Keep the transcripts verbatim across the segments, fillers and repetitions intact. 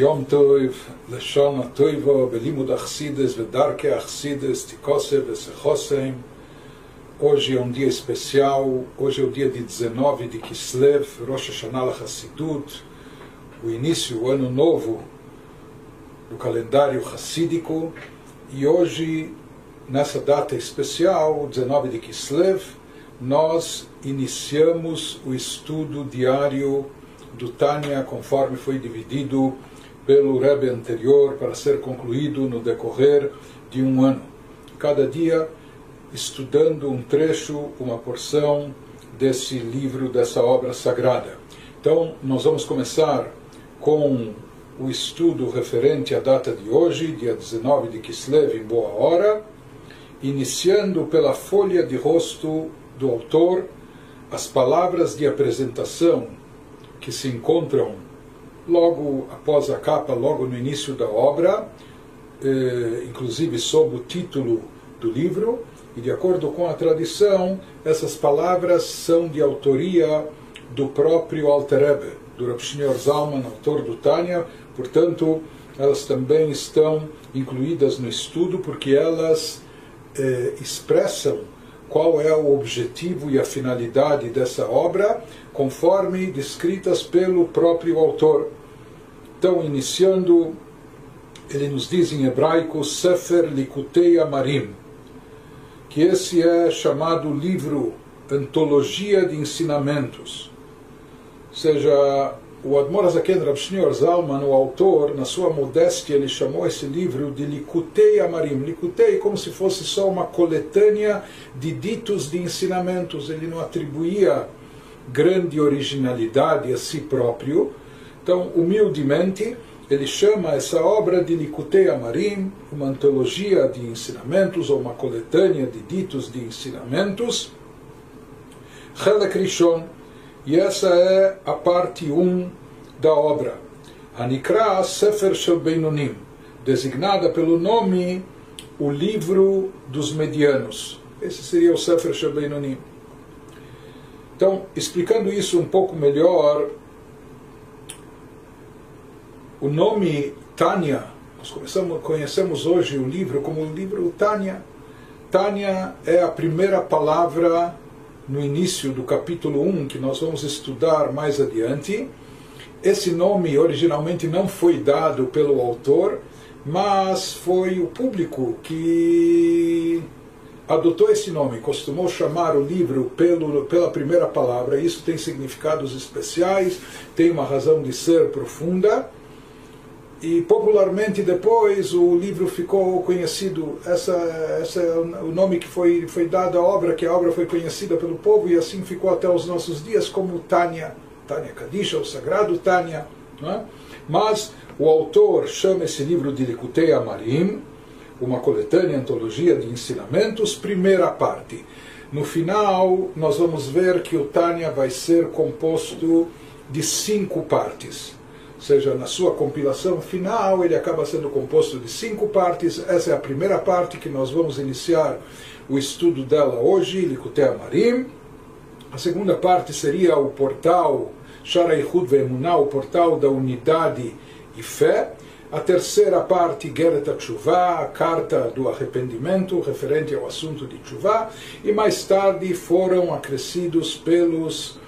Yom Tov, Lashon HaToivo, Belimud Achsides, Vedarke Achsides, Tikose, Vesechosem. Hoje é um dia especial, hoje é o dia de dezenove de Kislev, Rosh Hashanah la Hassidut, o início, o ano novo do calendário hassídico. E hoje, nessa data especial, dezenove de Kislev, nós iniciamos o estudo diário do Tanya, conforme foi dividido pelo Rebbe anterior, para ser concluído no decorrer de um ano. Cada dia estudando um trecho, uma porção desse livro, dessa obra sagrada. Então, nós vamos começar com o estudo referente à data de hoje, dia dezenove de Kislev, em boa hora, iniciando pela folha de rosto do autor, as palavras de apresentação que se encontram logo após a capa, logo no início da obra, inclusive sob o título do livro, e de acordo com a tradição, essas palavras são de autoria do próprio Alter Rebbe, do Rav Schneur Zalman, autor do Tanya. Portanto, elas também estão incluídas no estudo, porque elas eh, expressam qual é o objetivo e a finalidade dessa obra, conforme descritas pelo próprio autor. Então, iniciando, ele nos diz em hebraico, Sefer Likutei Amarim, que esse é chamado livro, antologia de ensinamentos. Ou seja, o Admor HaZaken Rav Schneur Zalman, o autor, na sua modéstia, ele chamou esse livro de Likutei Amarim. Likutei como se fosse só uma coletânea de ditos, de ensinamentos. Ele não atribuía grande originalidade a si próprio. Então, humildemente, ele chama essa obra de Likutei Amarim, uma antologia de ensinamentos, ou uma coletânea de ditos, de ensinamentos. Chelek Rishon. E essa é a parte um da obra, Hanikra Sefer Shel Beinonim, designada pelo nome o livro dos medianos. Esse seria o Sefer Shel Beinonim. Então, explicando isso um pouco melhor, o nome Tanya, nós começamos, conhecemos hoje o livro como o livro Tanya. Tanya é a primeira palavra no início do capítulo um, que nós vamos estudar mais adiante. Esse nome originalmente não foi dado pelo autor, mas foi o público que adotou esse nome, costumou chamar o livro pelo, pela primeira palavra. Isso tem significados especiais, tem uma razão de ser profunda, e popularmente depois o livro ficou conhecido. Essa, essa é o nome que foi, foi dado à obra, que a obra foi conhecida pelo povo, e assim ficou até os nossos dias como Tanya, Tanya Kadisha, o sagrado Tanya, né? Mas o autor chama esse livro de Likutei Amarim, uma coletânea, antologia de ensinamentos, primeira parte. No final nós vamos ver que o Tanya vai ser composto de cinco partes. Ou seja, na sua compilação final, ele acaba sendo composto de cinco partes. Essa é a primeira parte que nós vamos iniciar o estudo dela hoje, Likutei Amarim. A segunda parte seria o portal Sharaichud Vemuná, o portal da unidade e fé. A terceira parte, Igereta Tshuvah, a carta do arrependimento, referente ao assunto de Tshuvah. E mais tarde foram acrescidos pelos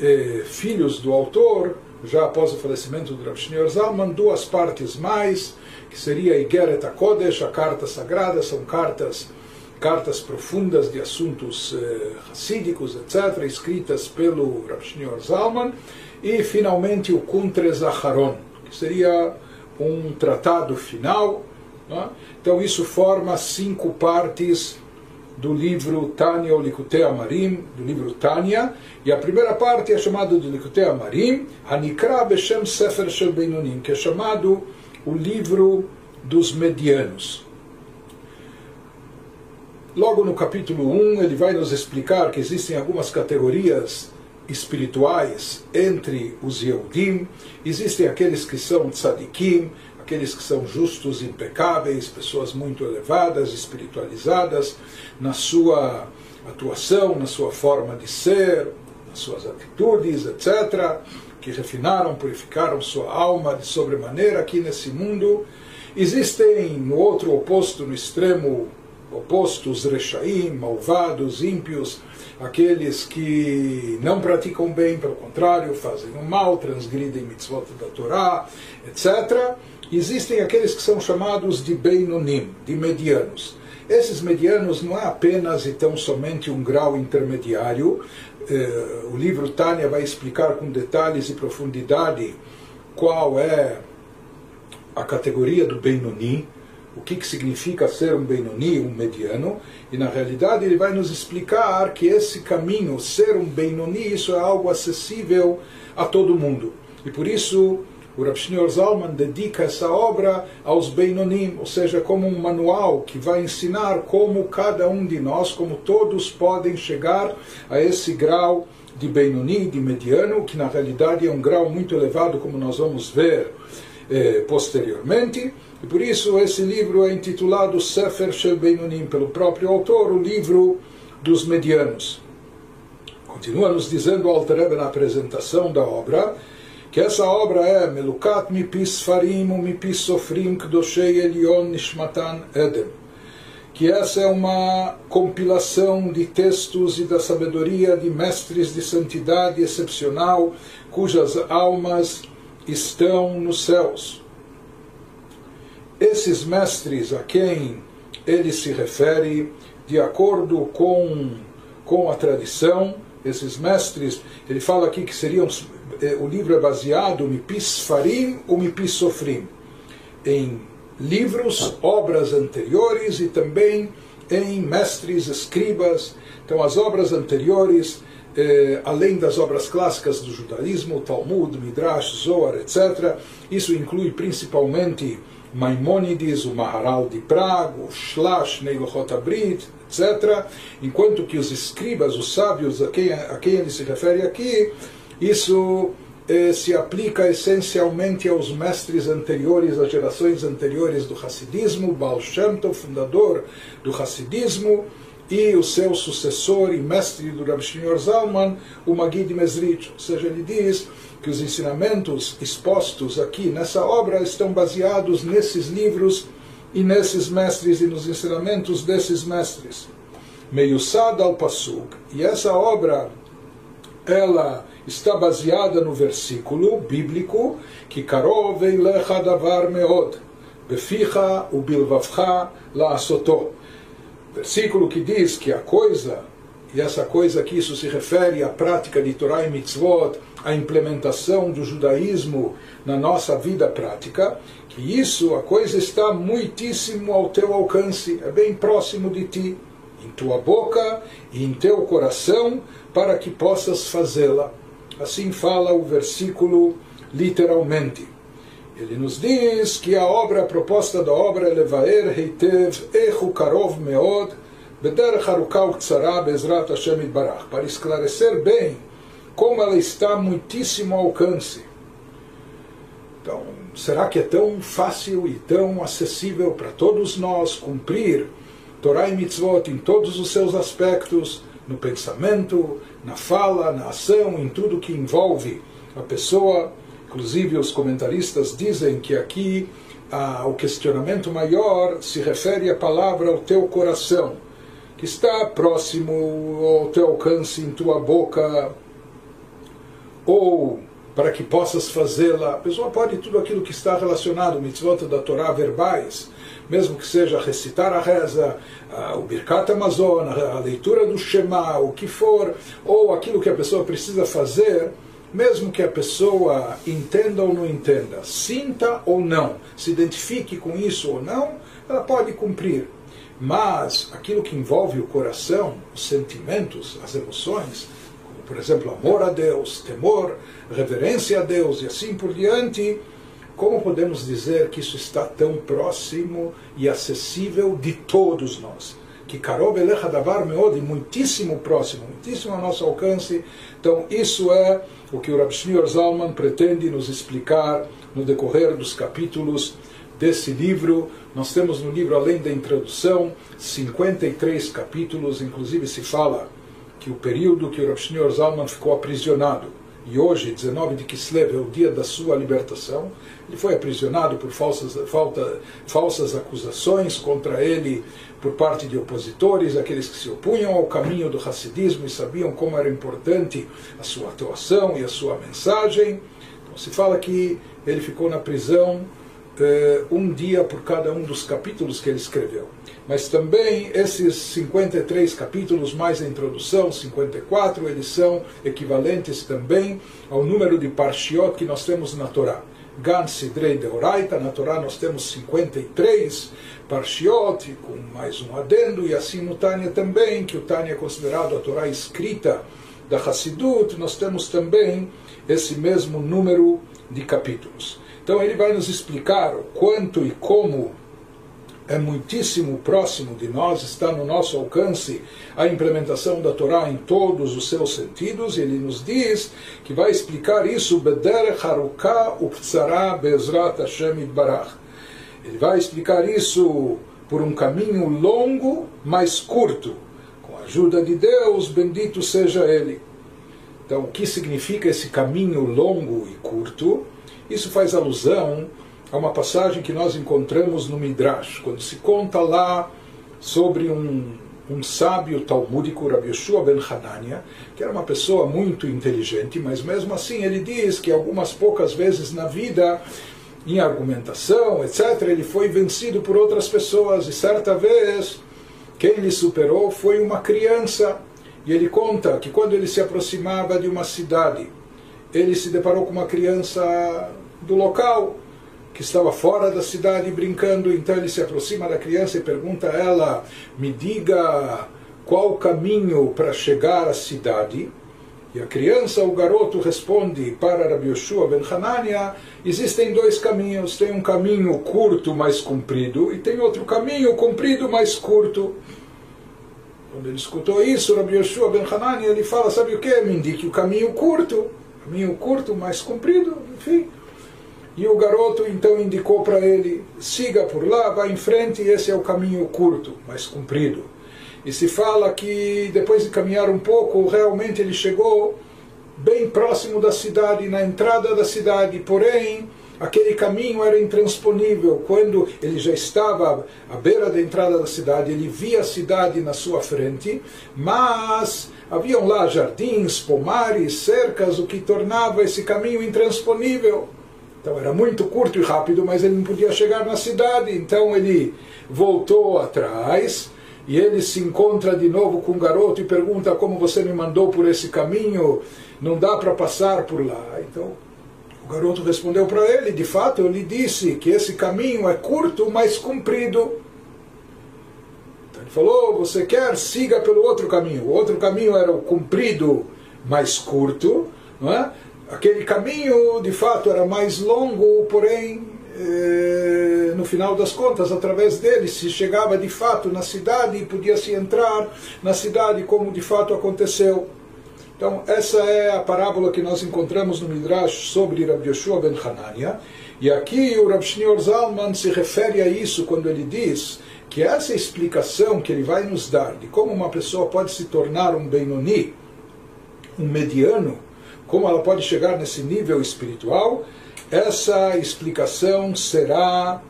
eh, filhos do autor, já após o falecimento do Rav Schneur Zalman, duas partes mais, que seria Igereta Kodesh, a carta sagrada, são cartas, cartas profundas de assuntos eh, hassídicos, etcétera, escritas pelo Rav Schneur Zalman, e finalmente o Kuntres Acharon, que seria um tratado final, né? Então isso forma cinco partes do livro Tanya, o Likutei Amarim, do livro Tanya, e a primeira parte é chamada de Likutei Amarim, Hanikra Beshem Sefer Shel Beinonim, que é chamado o livro dos medianos. Logo no capítulo um, ele vai nos explicar que existem algumas categorias espirituais entre os Yehudim. Existem aqueles que são Tzadikim, aqueles que são justos, impecáveis, pessoas muito elevadas, espiritualizadas na sua atuação, na sua forma de ser, nas suas atitudes, etcétera. que refinaram, purificaram sua alma de sobremaneira aqui nesse mundo. Existem no outro oposto, no extremo oposto, os rechaim, malvados, ímpios, aqueles que não praticam bem, pelo contrário, fazem o mal, transgridem mitzvot da Torá, etcétera. Existem aqueles que são chamados de Beinonim, de medianos. Esses medianos não é apenas e tão somente um grau intermediário. O livro Tanya vai explicar com detalhes e profundidade qual é a categoria do Beinonim, o que, que significa ser um Benoni, um mediano, e na realidade ele vai nos explicar que esse caminho, ser um Benoni, isso é algo acessível a todo mundo. E por isso o Rav Schneur Zalman dedica essa obra aos Beinonim, ou seja, como um manual que vai ensinar como cada um de nós, como todos podem chegar a esse grau de Benoni, de mediano, que na realidade é um grau muito elevado, como nós vamos ver eh, posteriormente. E por isso esse livro é intitulado Sefer Shel Beinonim, pelo próprio autor, o livro dos medianos. Continua nos dizendo o Alter Rebbe na apresentação da obra, que essa obra é Melukat mipi sfarim u mipi sofrim kdoshei elyon nishmatan edem, que essa é uma compilação de textos e da sabedoria de mestres de santidade excepcional, cujas almas estão nos céus. Esses mestres a quem ele se refere, de acordo com, com a tradição, esses mestres, ele fala aqui que seriam, o livro é baseado mipis farim ou mipis sofrim, em livros, obras anteriores e também em mestres, escribas. Então as obras anteriores, Eh, além das obras clássicas do judaísmo, Talmud, Midrash, Zohar, etcétera, isso inclui principalmente Maimonides, o Maharal de Praga, o Shlash, Neilochot Abrit, etcétera, enquanto que os escribas, os sábios a quem, a quem ele se refere aqui, isso eh, se aplica essencialmente aos mestres anteriores, às gerações anteriores do Hassidismo, Baal Shem Tov, fundador do Hassidismo, e o seu sucessor e mestre do Rav Schneur Zalman, o Maguid Mesrich. Ou seja, ele diz que os ensinamentos expostos aqui nessa obra estão baseados nesses livros e nesses mestres e nos ensinamentos desses mestres. Meiussad al-Pasuk. E essa obra, ela está baseada no versículo bíblico que Karov eilecha davar meod, beficha ubilvavcha la'asotó. Versículo que diz que a coisa, e essa coisa que isso se refere à prática de Torá e Mitzvot, à implementação do judaísmo na nossa vida prática, que isso, a coisa está muitíssimo ao teu alcance, é bem próximo de ti, em tua boca e em teu coração, para que possas fazê-la. Assim fala o versículo literalmente. Ele nos diz que a obra, a proposta da obra é levaer heitev echu karov meod bederech haruká u'ktsará be'ezrat Hashem itbarach, para esclarecer bem como ela está muitíssimo ao alcance. Então, será que é tão fácil e tão acessível para todos nós cumprir Torá e Mitzvot em todos os seus aspectos, no pensamento, na fala, na ação, em tudo que envolve a pessoa? Inclusive, os comentaristas dizem que aqui ah, o questionamento maior se refere à palavra ao teu coração, que está próximo ao teu alcance, em tua boca, ou para que possas fazê-la. A pessoa pode tudo aquilo que está relacionado, mitzvot da Torá verbais, mesmo que seja recitar a reza, a, o Birkat Hamazon, a, a leitura do Shema, o que for, ou aquilo que a pessoa precisa fazer, mesmo que a pessoa entenda ou não entenda, sinta ou não, se identifique com isso ou não, ela pode cumprir. Mas aquilo que envolve o coração, os sentimentos, as emoções, como por exemplo amor a Deus, temor, reverência a Deus e assim por diante, como podemos dizer que isso está tão próximo e acessível de todos nós? Que Karov elecha davar meod, muitíssimo próximo, muitíssimo ao nosso alcance. Então isso é o que o Rav Schneur Zalman pretende nos explicar no decorrer dos capítulos desse livro. Nós temos no livro, além da introdução, cinquenta e três capítulos, inclusive se fala que o período que o Rav Schneur Zalman ficou aprisionado e hoje, dezenove de Kislev, é o dia da sua libertação. Ele foi aprisionado por falsas, falta, falsas acusações contra ele por parte de opositores, aqueles que se opunham ao caminho do Hassidismo e sabiam como era importante a sua atuação e a sua mensagem. Então se fala que ele ficou na prisão eh, um dia por cada um dos capítulos que ele escreveu. Mas também esses cinquenta e três capítulos, mais a introdução, cinquenta e quatro, eles são equivalentes também ao número de Parshiot que nós temos na Torá. Gan Sidrei Deoraita, na Torá nós temos cinquenta e três Parshiot, com mais um adendo, e assim no Tanya também, que o Tanya é considerado a Torá escrita da Hassidut, nós temos também esse mesmo número de capítulos. Então ele vai nos explicar o quanto e como é muitíssimo próximo de nós, está no nosso alcance a implementação da Torá em todos os seus sentidos, e ele nos diz que vai explicar isso Bederech Haruká Uptzara Be'ezrat Hashem Yitbarach. Ele vai explicar isso por um caminho longo, mas curto, com a ajuda de Deus, bendito seja Ele. Então, o que significa esse caminho longo e curto? Isso faz alusão a uma passagem que nós encontramos no Midrash, quando se conta lá sobre um, um sábio talmúdico, Rabi Yehoshua Ben Hanania, que era uma pessoa muito inteligente, mas mesmo assim ele diz que algumas poucas vezes na vida, em argumentação, etcétera, ele foi vencido por outras pessoas, e certa vez quem lhe superou foi uma criança. E ele conta que quando ele se aproximava de uma cidade, ele se deparou com uma criança do local, que estava fora da cidade brincando. Então ele se aproxima da criança e pergunta a ela: me diga qual o caminho para chegar à cidade? E a criança, o garoto, responde para Rabi Yehoshua Ben Hanania: existem dois caminhos, tem um caminho curto mais comprido e tem outro caminho comprido mais curto. Quando ele escutou isso, Rabi Yehoshua Ben Hanania, ele fala: sabe o que? Me indique o caminho curto, caminho curto mais comprido, enfim. E o garoto então indicou para ele: siga por lá, vá em frente, esse é o caminho curto, mas comprido. E se fala que depois de caminhar um pouco, realmente ele chegou bem próximo da cidade, na entrada da cidade, porém aquele caminho era intransponível. Quando ele já estava à beira da entrada da cidade, ele via a cidade na sua frente, mas haviam lá jardins, pomares, cercas, o que tornava esse caminho intransponível. Então era muito curto e rápido, mas ele não podia chegar na cidade. Então ele voltou atrás e ele se encontra de novo com o garoto e pergunta: como você me mandou por esse caminho? Não dá para passar por lá. Então o garoto respondeu para ele: de fato, eu lhe disse que esse caminho é curto, mas comprido. Então ele falou: você quer? Siga pelo outro caminho. O outro caminho era o comprido, mais curto, não é? Aquele caminho, de fato, era mais longo, porém, eh, no final das contas, através dele, se chegava de fato na cidade e podia-se entrar na cidade, como de fato aconteceu. Então, essa é a parábola que nós encontramos no Midrash sobre Rabi Yehoshua Ben Hanania. E aqui o Rav Schneur Zalman se refere a isso quando ele diz que essa explicação que ele vai nos dar de como uma pessoa pode se tornar um Benoni, um mediano, como ela pode chegar nesse nível espiritual, essa explicação será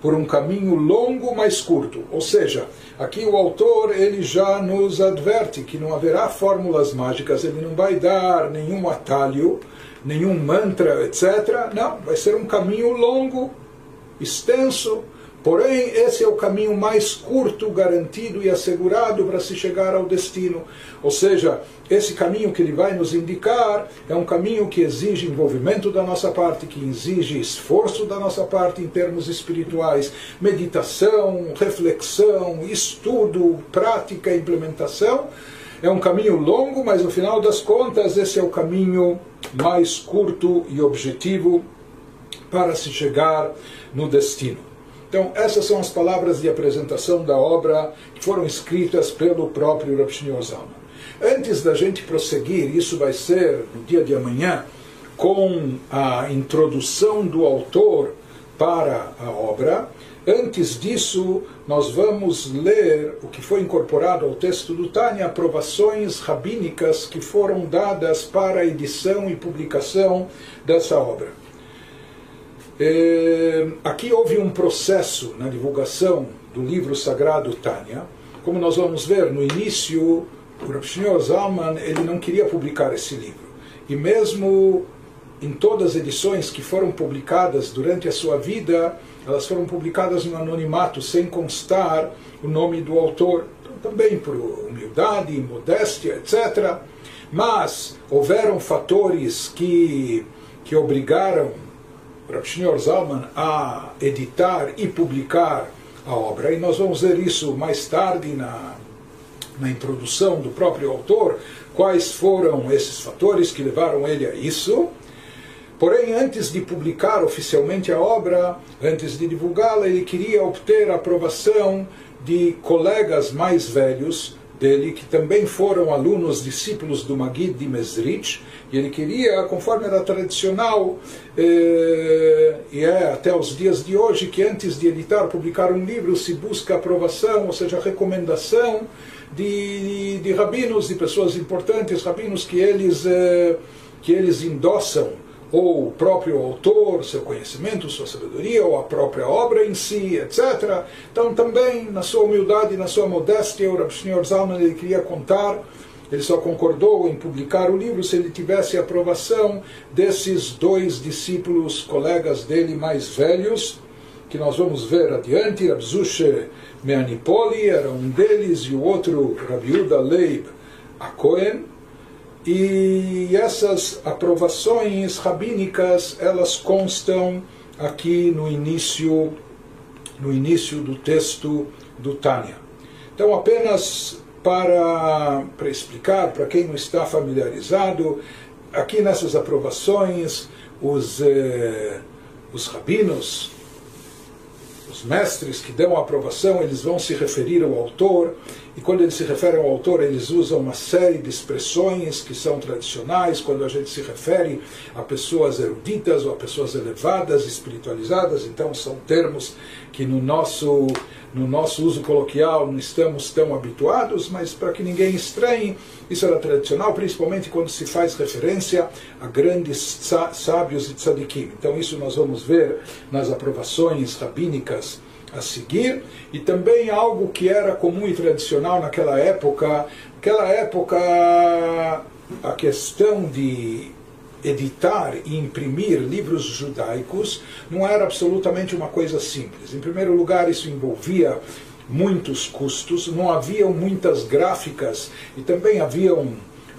por um caminho longo, mas curto. Ou seja, aqui o autor ele já nos adverte que não haverá fórmulas mágicas, ele não vai dar nenhum atalho, nenhum mantra, etcétera. Não, vai ser um caminho longo, extenso, porém esse é o caminho mais curto, garantido e assegurado para se chegar ao destino. Ou seja, esse caminho que ele vai nos indicar é um caminho que exige envolvimento da nossa parte, que exige esforço da nossa parte em termos espirituais, meditação, reflexão, estudo, prática, implementação. É um caminho longo, mas no final das contas esse é o caminho mais curto e objetivo para se chegar no destino. Então, essas são as palavras de apresentação da obra que foram escritas pelo próprio Rav Schneur Zalman. Antes da gente prosseguir, isso vai ser no dia de amanhã, com a introdução do autor para a obra, Antes disso, nós vamos ler o que foi incorporado ao texto do Tanya, aprovações rabínicas que foram dadas para a edição e publicação dessa obra. É, aqui houve um processo na divulgação do livro sagrado Tanya. Como nós vamos ver, no início, o Rav Schneur Zalman ele não queria publicar esse livro. E mesmo em todas as edições que foram publicadas durante a sua vida, elas foram publicadas no anonimato, sem constar o nome do autor, também por humildade, modéstia, etcétera. Mas houveram fatores que, que obrigaram Rav Schneur Zalman a editar e publicar a obra. E nós vamos ver isso mais tarde na, na introdução do próprio autor, quais foram esses fatores que levaram ele a isso. Porém, antes de publicar oficialmente a obra, antes de divulgá-la, ele queria obter a aprovação de colegas mais velhos dele, que também foram alunos, discípulos do Maguid Mesrich, e ele queria, conforme era tradicional, eh, e é até os dias de hoje, que antes de editar, publicar um livro, se busca aprovação, ou seja, recomendação de, de, de rabinos, de pessoas importantes, rabinos que eles, eh, que eles endossam, ou o próprio autor, seu conhecimento, sua sabedoria, ou a própria obra em si, etcétera. Então também, na sua humildade, na sua modéstia, o Rav Schneur Zalman ele queria contar, ele só concordou em publicar o livro se ele tivesse a aprovação desses dois discípulos, colegas dele mais velhos, que nós vamos ver adiante. Rab Zushe me-Anipoli era um deles, e o outro, Rabi Yehuda Leib HaKohen. E essas aprovações rabínicas, elas constam aqui no início, no início do texto do Tanya. Então, apenas para, para explicar, para quem não está familiarizado, aqui nessas aprovações, os, eh, os rabinos, os mestres que dão a aprovação, eles vão se referir ao autor, e quando eles se referem ao autor, eles usam uma série de expressões que são tradicionais, quando a gente se refere a pessoas eruditas ou a pessoas elevadas, espiritualizadas, então são termos que no nosso, no nosso uso coloquial não estamos tão habituados, mas para que ninguém estranhe, isso era tradicional, principalmente quando se faz referência a grandes sábios e tzadikim. Então isso nós vamos ver nas aprovações rabínicas a seguir, e também algo que era comum e tradicional naquela época. Naquela época, a questão de editar e imprimir livros judaicos não era absolutamente uma coisa simples. Em primeiro lugar, isso envolvia muitos custos, não haviam muitas gráficas, e também haviam,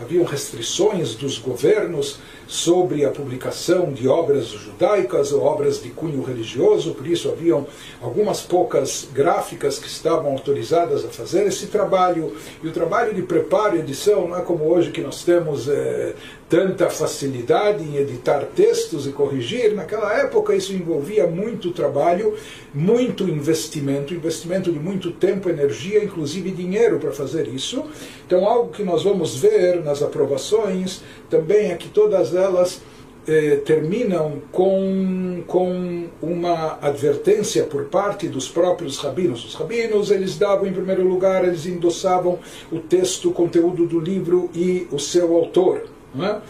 haviam restrições dos governos sobre a publicação de obras judaicas ou obras de cunho religioso, por isso haviam algumas poucas gráficas que estavam autorizadas a fazer esse trabalho, e o trabalho de preparo e edição não é como hoje, que nós temos é, tanta facilidade em editar textos e corrigir. Naquela época isso envolvia muito trabalho, muito investimento, investimento de muito tempo, energia, inclusive dinheiro para fazer isso. Então algo que nós vamos ver nas aprovações também é que todas elas eh, terminam com, com uma advertência por parte dos próprios rabinos. Os rabinos, eles davam, em primeiro lugar, eles endossavam o texto, o conteúdo do livro e o seu autor, não é?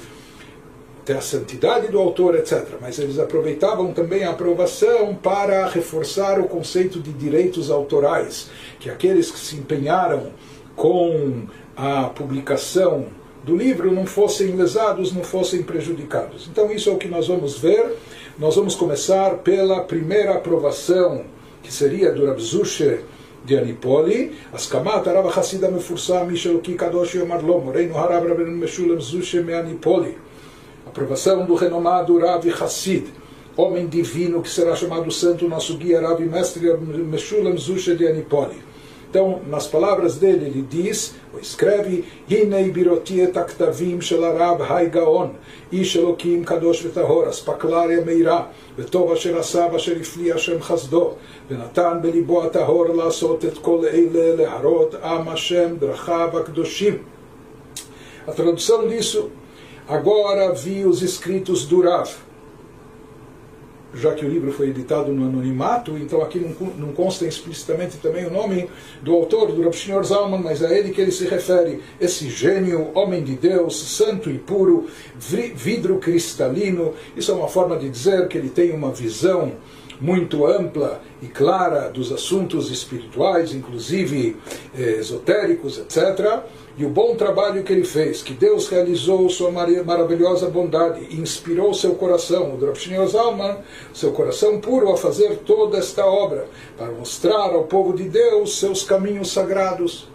Até a santidade do autor, etcétera. Mas eles aproveitavam também a aprovação para reforçar o conceito de direitos autorais, que aqueles que se empenharam com a publicação do livro não fossem lesados, não fossem prejudicados. Então isso é o que nós vamos ver. Nós vamos começar pela primeira aprovação, que seria do Rab Zushe me-Anipoli. Ascamat Rav Hasidah Mefursa Mishelki Kadosh Yomar Lo Moreinu Harav Rabbeinu Meshulem Zushe me-Anipoli. Aprovação do renomado Rav Hassid, homem divino que será chamado santo, nosso guia, Rav Mestre Meshulem Zushe me-Anipoli. Então, nas palavras dele, ele diz, ou escreve, Hinei biroti et aktavim shel Rav HaGaon, ish Elokim kadosh v'tahor, aspaklal yameira, v'tov asher asa v'asher ifli Hashem chasdo, v'natan belibo atahor la'asot et kol eile leharot am Hashem drachav ha'kadoshim. A tradução disso: agora vi os escritos do Rav, já que o livro foi editado no anonimato, então aqui não, não consta explicitamente também o nome do autor, do Rav Schneur Zalman, mas a ele que ele se refere, esse gênio, homem de Deus, santo e puro, vidro cristalino. Isso é uma forma de dizer que ele tem uma visão muito ampla e clara dos assuntos espirituais, inclusive esotéricos, etcétera, e o bom trabalho que ele fez, que Deus realizou sua maravilhosa bondade, inspirou seu coração, o Rav Schneur Zalman, seu coração puro, a fazer toda esta obra, para mostrar ao povo de Deus seus caminhos sagrados.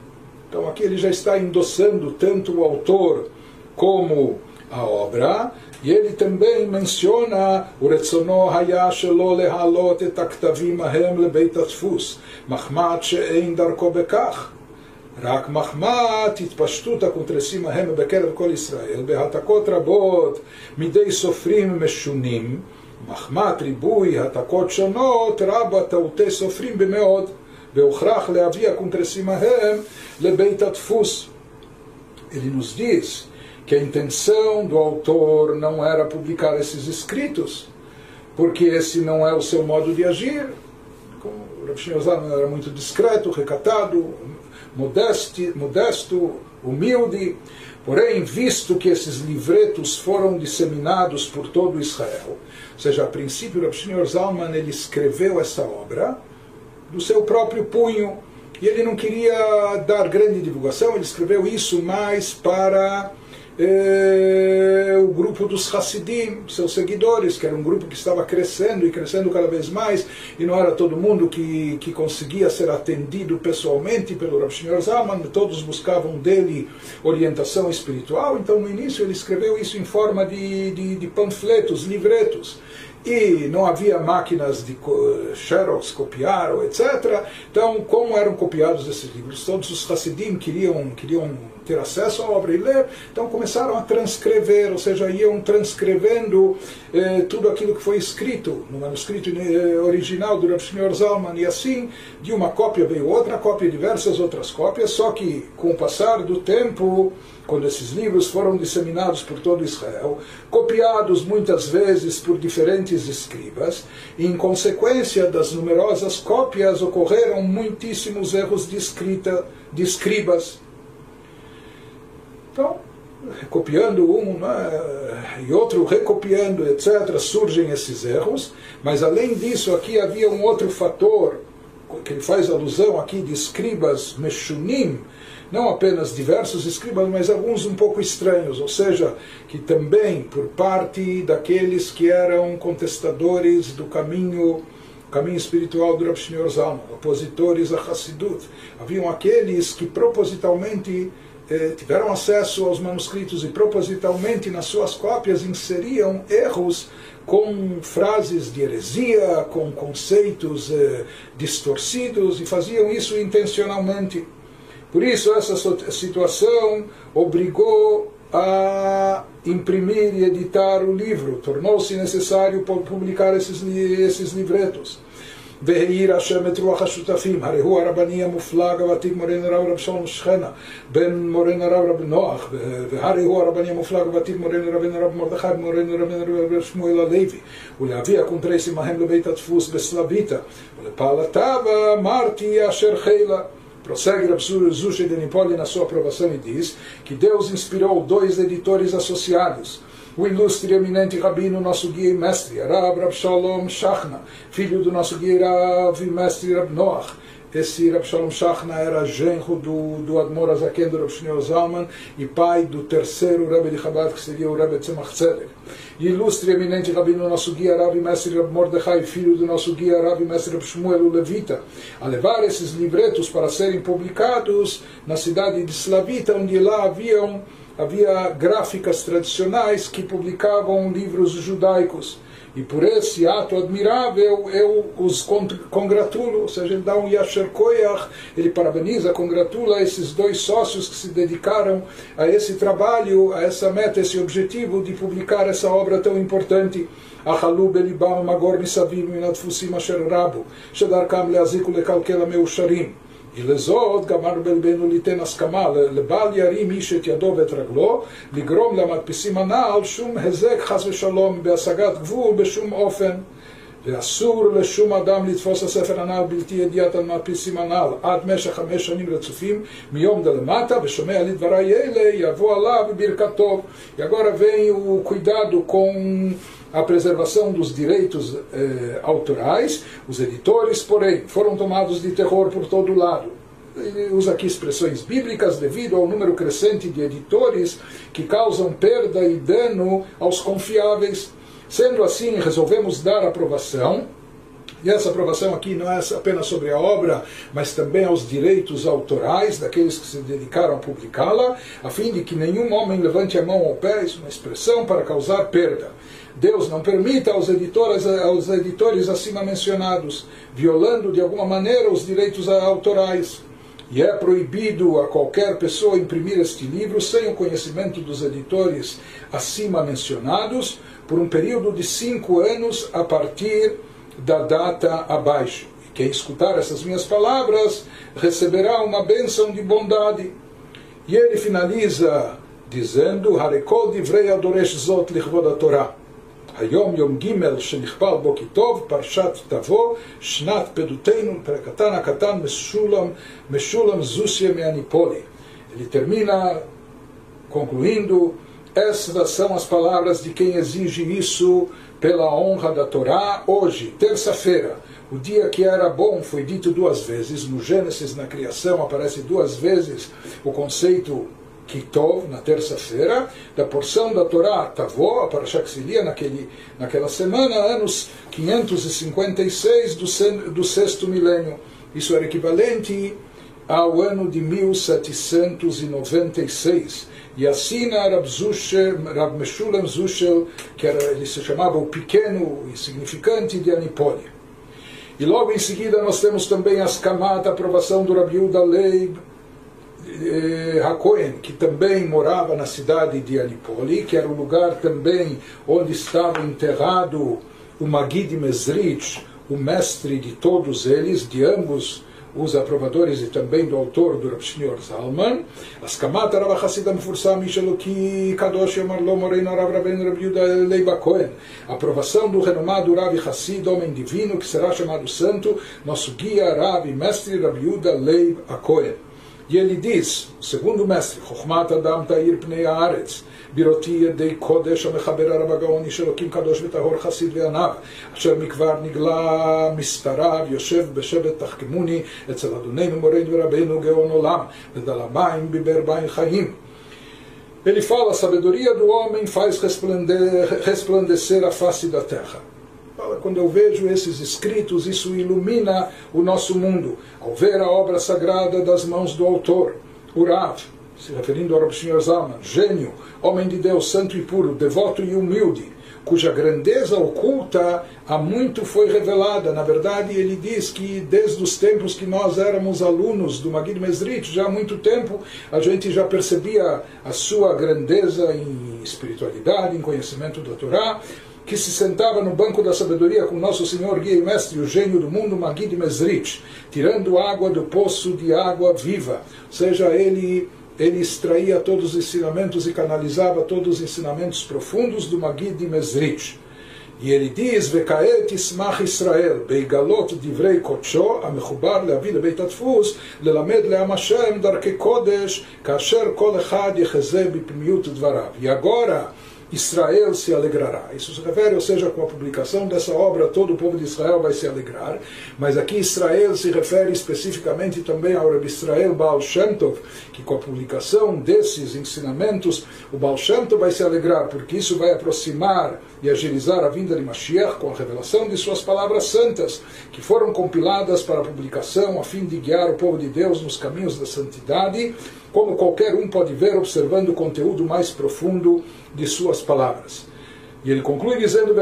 Então aqui ele já está endossando tanto o autor como a obra, e ele também menciona o Retzono Haya Shelo Lehalot et Aktavim Ahem Lebeit HaDfus, Machmat She'ein Darko Bekach, Rak Machmat Itpashtuta Kuntresim Ahem Bekerav Kol Israel, Behatakot Rabot, Midei Sofrim Meshunim, Machmat Ribui Hatakot Shonot, Rabba Tautei Sofrim Bemeod, Beuchrach Leavia Kuntresim Ahem Lebeit HaDfus. Ele nos diz que a intenção do autor não era publicar esses escritos, porque esse não é o seu modo de agir. O Rav Schneur Zalman era muito discreto, recatado, modeste, modesto, humilde. Porém, visto que esses livretos foram disseminados por todo Israel, ou seja, a princípio o Rav Schneur Zalman ele escreveu essa obra do seu próprio punho, e ele não queria dar grande divulgação, ele escreveu isso mais para É, o grupo dos Hassidim, seus seguidores, que era um grupo que estava crescendo e crescendo cada vez mais, e não era todo mundo que, que conseguia ser atendido pessoalmente pelo Rav Schneur Zalman, todos buscavam dele orientação espiritual. Então no início ele escreveu isso em forma de, de, de panfletos, livretos, e não havia máquinas de xerox, copiar, etcétera. Então, como eram copiados esses livros? Todos os Hassidim queriam, queriam ter acesso à obra e ler, então começaram a transcrever, ou seja, iam transcrevendo eh, tudo aquilo que foi escrito no manuscrito eh, original do Rav Schneur Zalman, e assim, de uma cópia veio outra cópia, diversas outras cópias, só que com o passar do tempo, quando esses livros foram disseminados por todo Israel, copiados muitas vezes por diferentes escribas, e em consequência das numerosas cópias ocorreram muitíssimos erros de escrita de escribas. Então, copiando um, né, e outro recopiando, etcétera, surgem esses erros, mas além disso aqui havia um outro fator, que ele faz alusão aqui de escribas meshunim, não apenas diversos escribas, mas alguns um pouco estranhos, ou seja, que também por parte daqueles que eram contestadores do caminho caminho espiritual do Rav Schneur Zalman, opositores a Hassidut, haviam aqueles que propositalmente tiveram acesso aos manuscritos e propositalmente nas suas cópias inseriam erros com frases de heresia, com conceitos eh, distorcidos, e faziam isso intencionalmente. Por isso essa situação obrigou a imprimir e editar o livro, tornou-se necessário publicar esses, esses livretos. והאיר השם את רוח השותפים, הרי הוא הרבני המופלג הוותיק מורנו הרב רב שלום שכנה, בן מורנו הרב רב נוח, והרי הוא הרבני המופלג הוותיק מורנו הרב מרדכי, מורנו הרב שמואל הלוי, ולאבי הקונטרס עמהם לבית הדפוס בסלביתה, ולפעלתיו אמרתי אשר חילה. Prossegue Rabi Zushe me-Anipoli na sua aprovação e diz que Deus inspirou dois editores associados, o ilustre e eminente rabino, nosso guia e mestre, Rab, Rab Shalom Shachna, filho do nosso guia e mestre Rab Noach. Esse Rab Shalom Shachna era genro do, do Admor Azaken do Rav Schneur Zalman e pai do terceiro Rebbe de Chabad, que seria o Rebbe Tzemach Tzedek. Ilustre e eminente rabino, nosso guia Rabi mestre Rab Mordechai, filho do nosso guia Rabi mestre Rab Shmuel, o Levita, a levar esses livretos para serem publicados na cidade de Slavita, onde lá haviam, havia gráficas tradicionais que publicavam livros judaicos. E por esse ato admirável eu os congratulo, ou seja, ele dá um Yasher Koyach, ele parabeniza, congratula esses dois sócios que se dedicaram a esse trabalho, a essa meta, esse objetivo de publicar essa obra tão importante. אכלו בליבם המגור מסביב מן הדפוסים אשר רבו, שדרכם להזיק ולקלקל המאושרים. ולזאת גמר בלבנו ליתן הסכמה לבל ירים איש את ידו ואת רגלו, לגרום למדפיסים הנ"ל שום היזק חס ושלום בהשגת גבול בשום אופן. ואסור לשום אדם לתפוס הספר הנ"ל בלתי ידיעת על מדפיס סימנ"ל עד משך חמש שנים רצופים מיום דלמטה, ושומע לדבריי אלה יבוא עליו ברכתו. E agora vem o cuidado com a preservação dos direitos eh, autorais. Os editores, porém, foram tomados de terror por todo lado. Ele usa aqui expressões bíblicas devido ao número crescente de editores que causam perda e dano aos confiáveis. Sendo assim, resolvemos dar aprovação, e essa aprovação aqui não é apenas sobre a obra, mas também aos direitos autorais daqueles que se dedicaram a publicá-la, a fim de que nenhum homem levante a mão ao pé, isso é uma expressão, para causar perda. Deus não permita aos editores, aos editores acima mencionados, violando de alguma maneira os direitos autorais. E é proibido a qualquer pessoa imprimir este livro sem o conhecimento dos editores acima mencionados, por um período de cinco anos a partir da data abaixo. E quem escutar essas minhas palavras receberá uma bênção de bondade. E ele finaliza dizendo: Harikol divrei adoresh zot lichvod haTorah. היום יום ג' שנכפר בו כי טוב, פרשת תבוא, שנת פדותינו, פרק קטן הקטן, משולם זוסיה מהניפולי. Ele termina concluindo: estas são as palavras de quem exige isso pela honra da Torá. Hoje, terça-feira, o dia que era bom, foi dito duas vezes. No Gênesis, na criação, aparece duas vezes o conceito Kitov, na terça-feira, da porção da Torá, Tavó, a Parashá que se lia naquele, naquela semana, anos quinhentos e cinquenta e seis do, do sexto milênio. Isso era equivalente ao ano de mil setecentos e noventa e seis. E assina Rab Zushe, Rab Zushe, que era, ele se chamava o pequeno e significante de Anipoli. E logo em seguida nós temos também as camadas, a aprovação do Rabi Yehuda Leib HaKohen, que também morava na cidade de Anipoli, que era o lugar também onde estava enterrado o Maguid Mesrich, o mestre de todos eles, de ambos os aprovadores e também do autor do Rav Schneur Zalman. As camat Rav Hassidah Mufursa Misheloki Kadosh Yomar Lo Moreno Rav Rabbeinu Rabi Yehuda Leib HaKohen. Aprovação do renomado Rabi Hassidah, homem divino, que será chamado santo, nosso guia, Rabi, mestre Rabi Yehuda Leib HaKohen. E ele diz, segundo o mestre, Chochmat Adam Ta'ir Pnei Haaretz, Biroti Yedei Kodesh HaMechaber Arav HaGaon Ish Elokim Kadosh V'Tahor Chassid Ve'Anav, Asher Mikvar Nigla Mistarav Yoshev B'Shevet Tachkimuni Etzel Adoneinu Moreinu V'Rabbeinu Geon Olam V'Dalamayim Biberbayim Chaim. Ele fala: a sabedoria do homem faz resplandecer a face da terra. Quando eu vejo esses escritos, isso ilumina o nosso mundo. Ao ver a obra sagrada das mãos do autor, o Rav, se referindo ao Rav Schneur Zalman, gênio, homem de Deus, santo e puro, devoto e humilde, cuja grandeza oculta há muito foi revelada. Na verdade, ele diz que desde os tempos que nós éramos alunos do Maguid Mesrich, já há muito tempo, a gente já percebia a sua grandeza em espiritualidade, em conhecimento da Torá, que se sentava no banco da sabedoria com nosso Senhor, guia e mestre, o gênio do mundo, Maguid Mesrich, tirando água do poço de água viva. Ou seja, ele, ele extraía todos os ensinamentos e canalizava todos os ensinamentos profundos do Maguid Mesrich. E ele diz: Vekaet ismach Israel, beigalot divrei kodsho, amechubar leavi lebeit hadfus, lelamed le'am Hashem darkei kodesh, kasher kol echad yechezeh bipniyut dvarav. E agora Israel se alegrará. Isso se refere, ou seja, com a publicação dessa obra, todo o povo de Israel vai se alegrar. Mas aqui Israel se refere especificamente também ao Reb Israel Baal Shem Tov, que com a publicação desses ensinamentos, o Baal Shem Tov vai se alegrar, porque isso vai aproximar e agilizar a vinda de Mashiach com a revelação de suas palavras santas, que foram compiladas para a publicação, a fim de guiar o povo de Deus nos caminhos da santidade, como qualquer um pode ver observando o conteúdo mais profundo de suas palavras. E ele conclui dizendo: o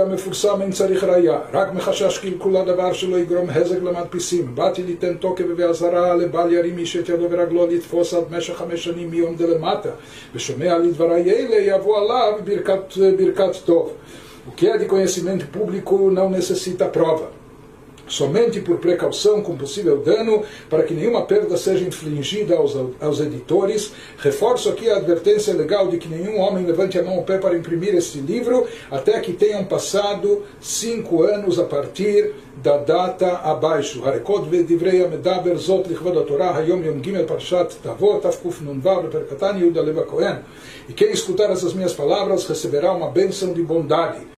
que é de conhecimento público não necessita prova. somente por precaução com possível dano, para que nenhuma perda seja infligida aos, aos editores. Reforço aqui a advertência legal de que nenhum homem levante a mão ao pé para imprimir este livro, até que tenham passado cinco anos a partir da data abaixo. Harekot vedivrei medaber zot lichvod haTorah hayom yom gimel parshat Tavot tafkuf nunvav leperkatan Yehuda Leib HaKohen. E quem escutar essas minhas palavras receberá uma bênção de bondade.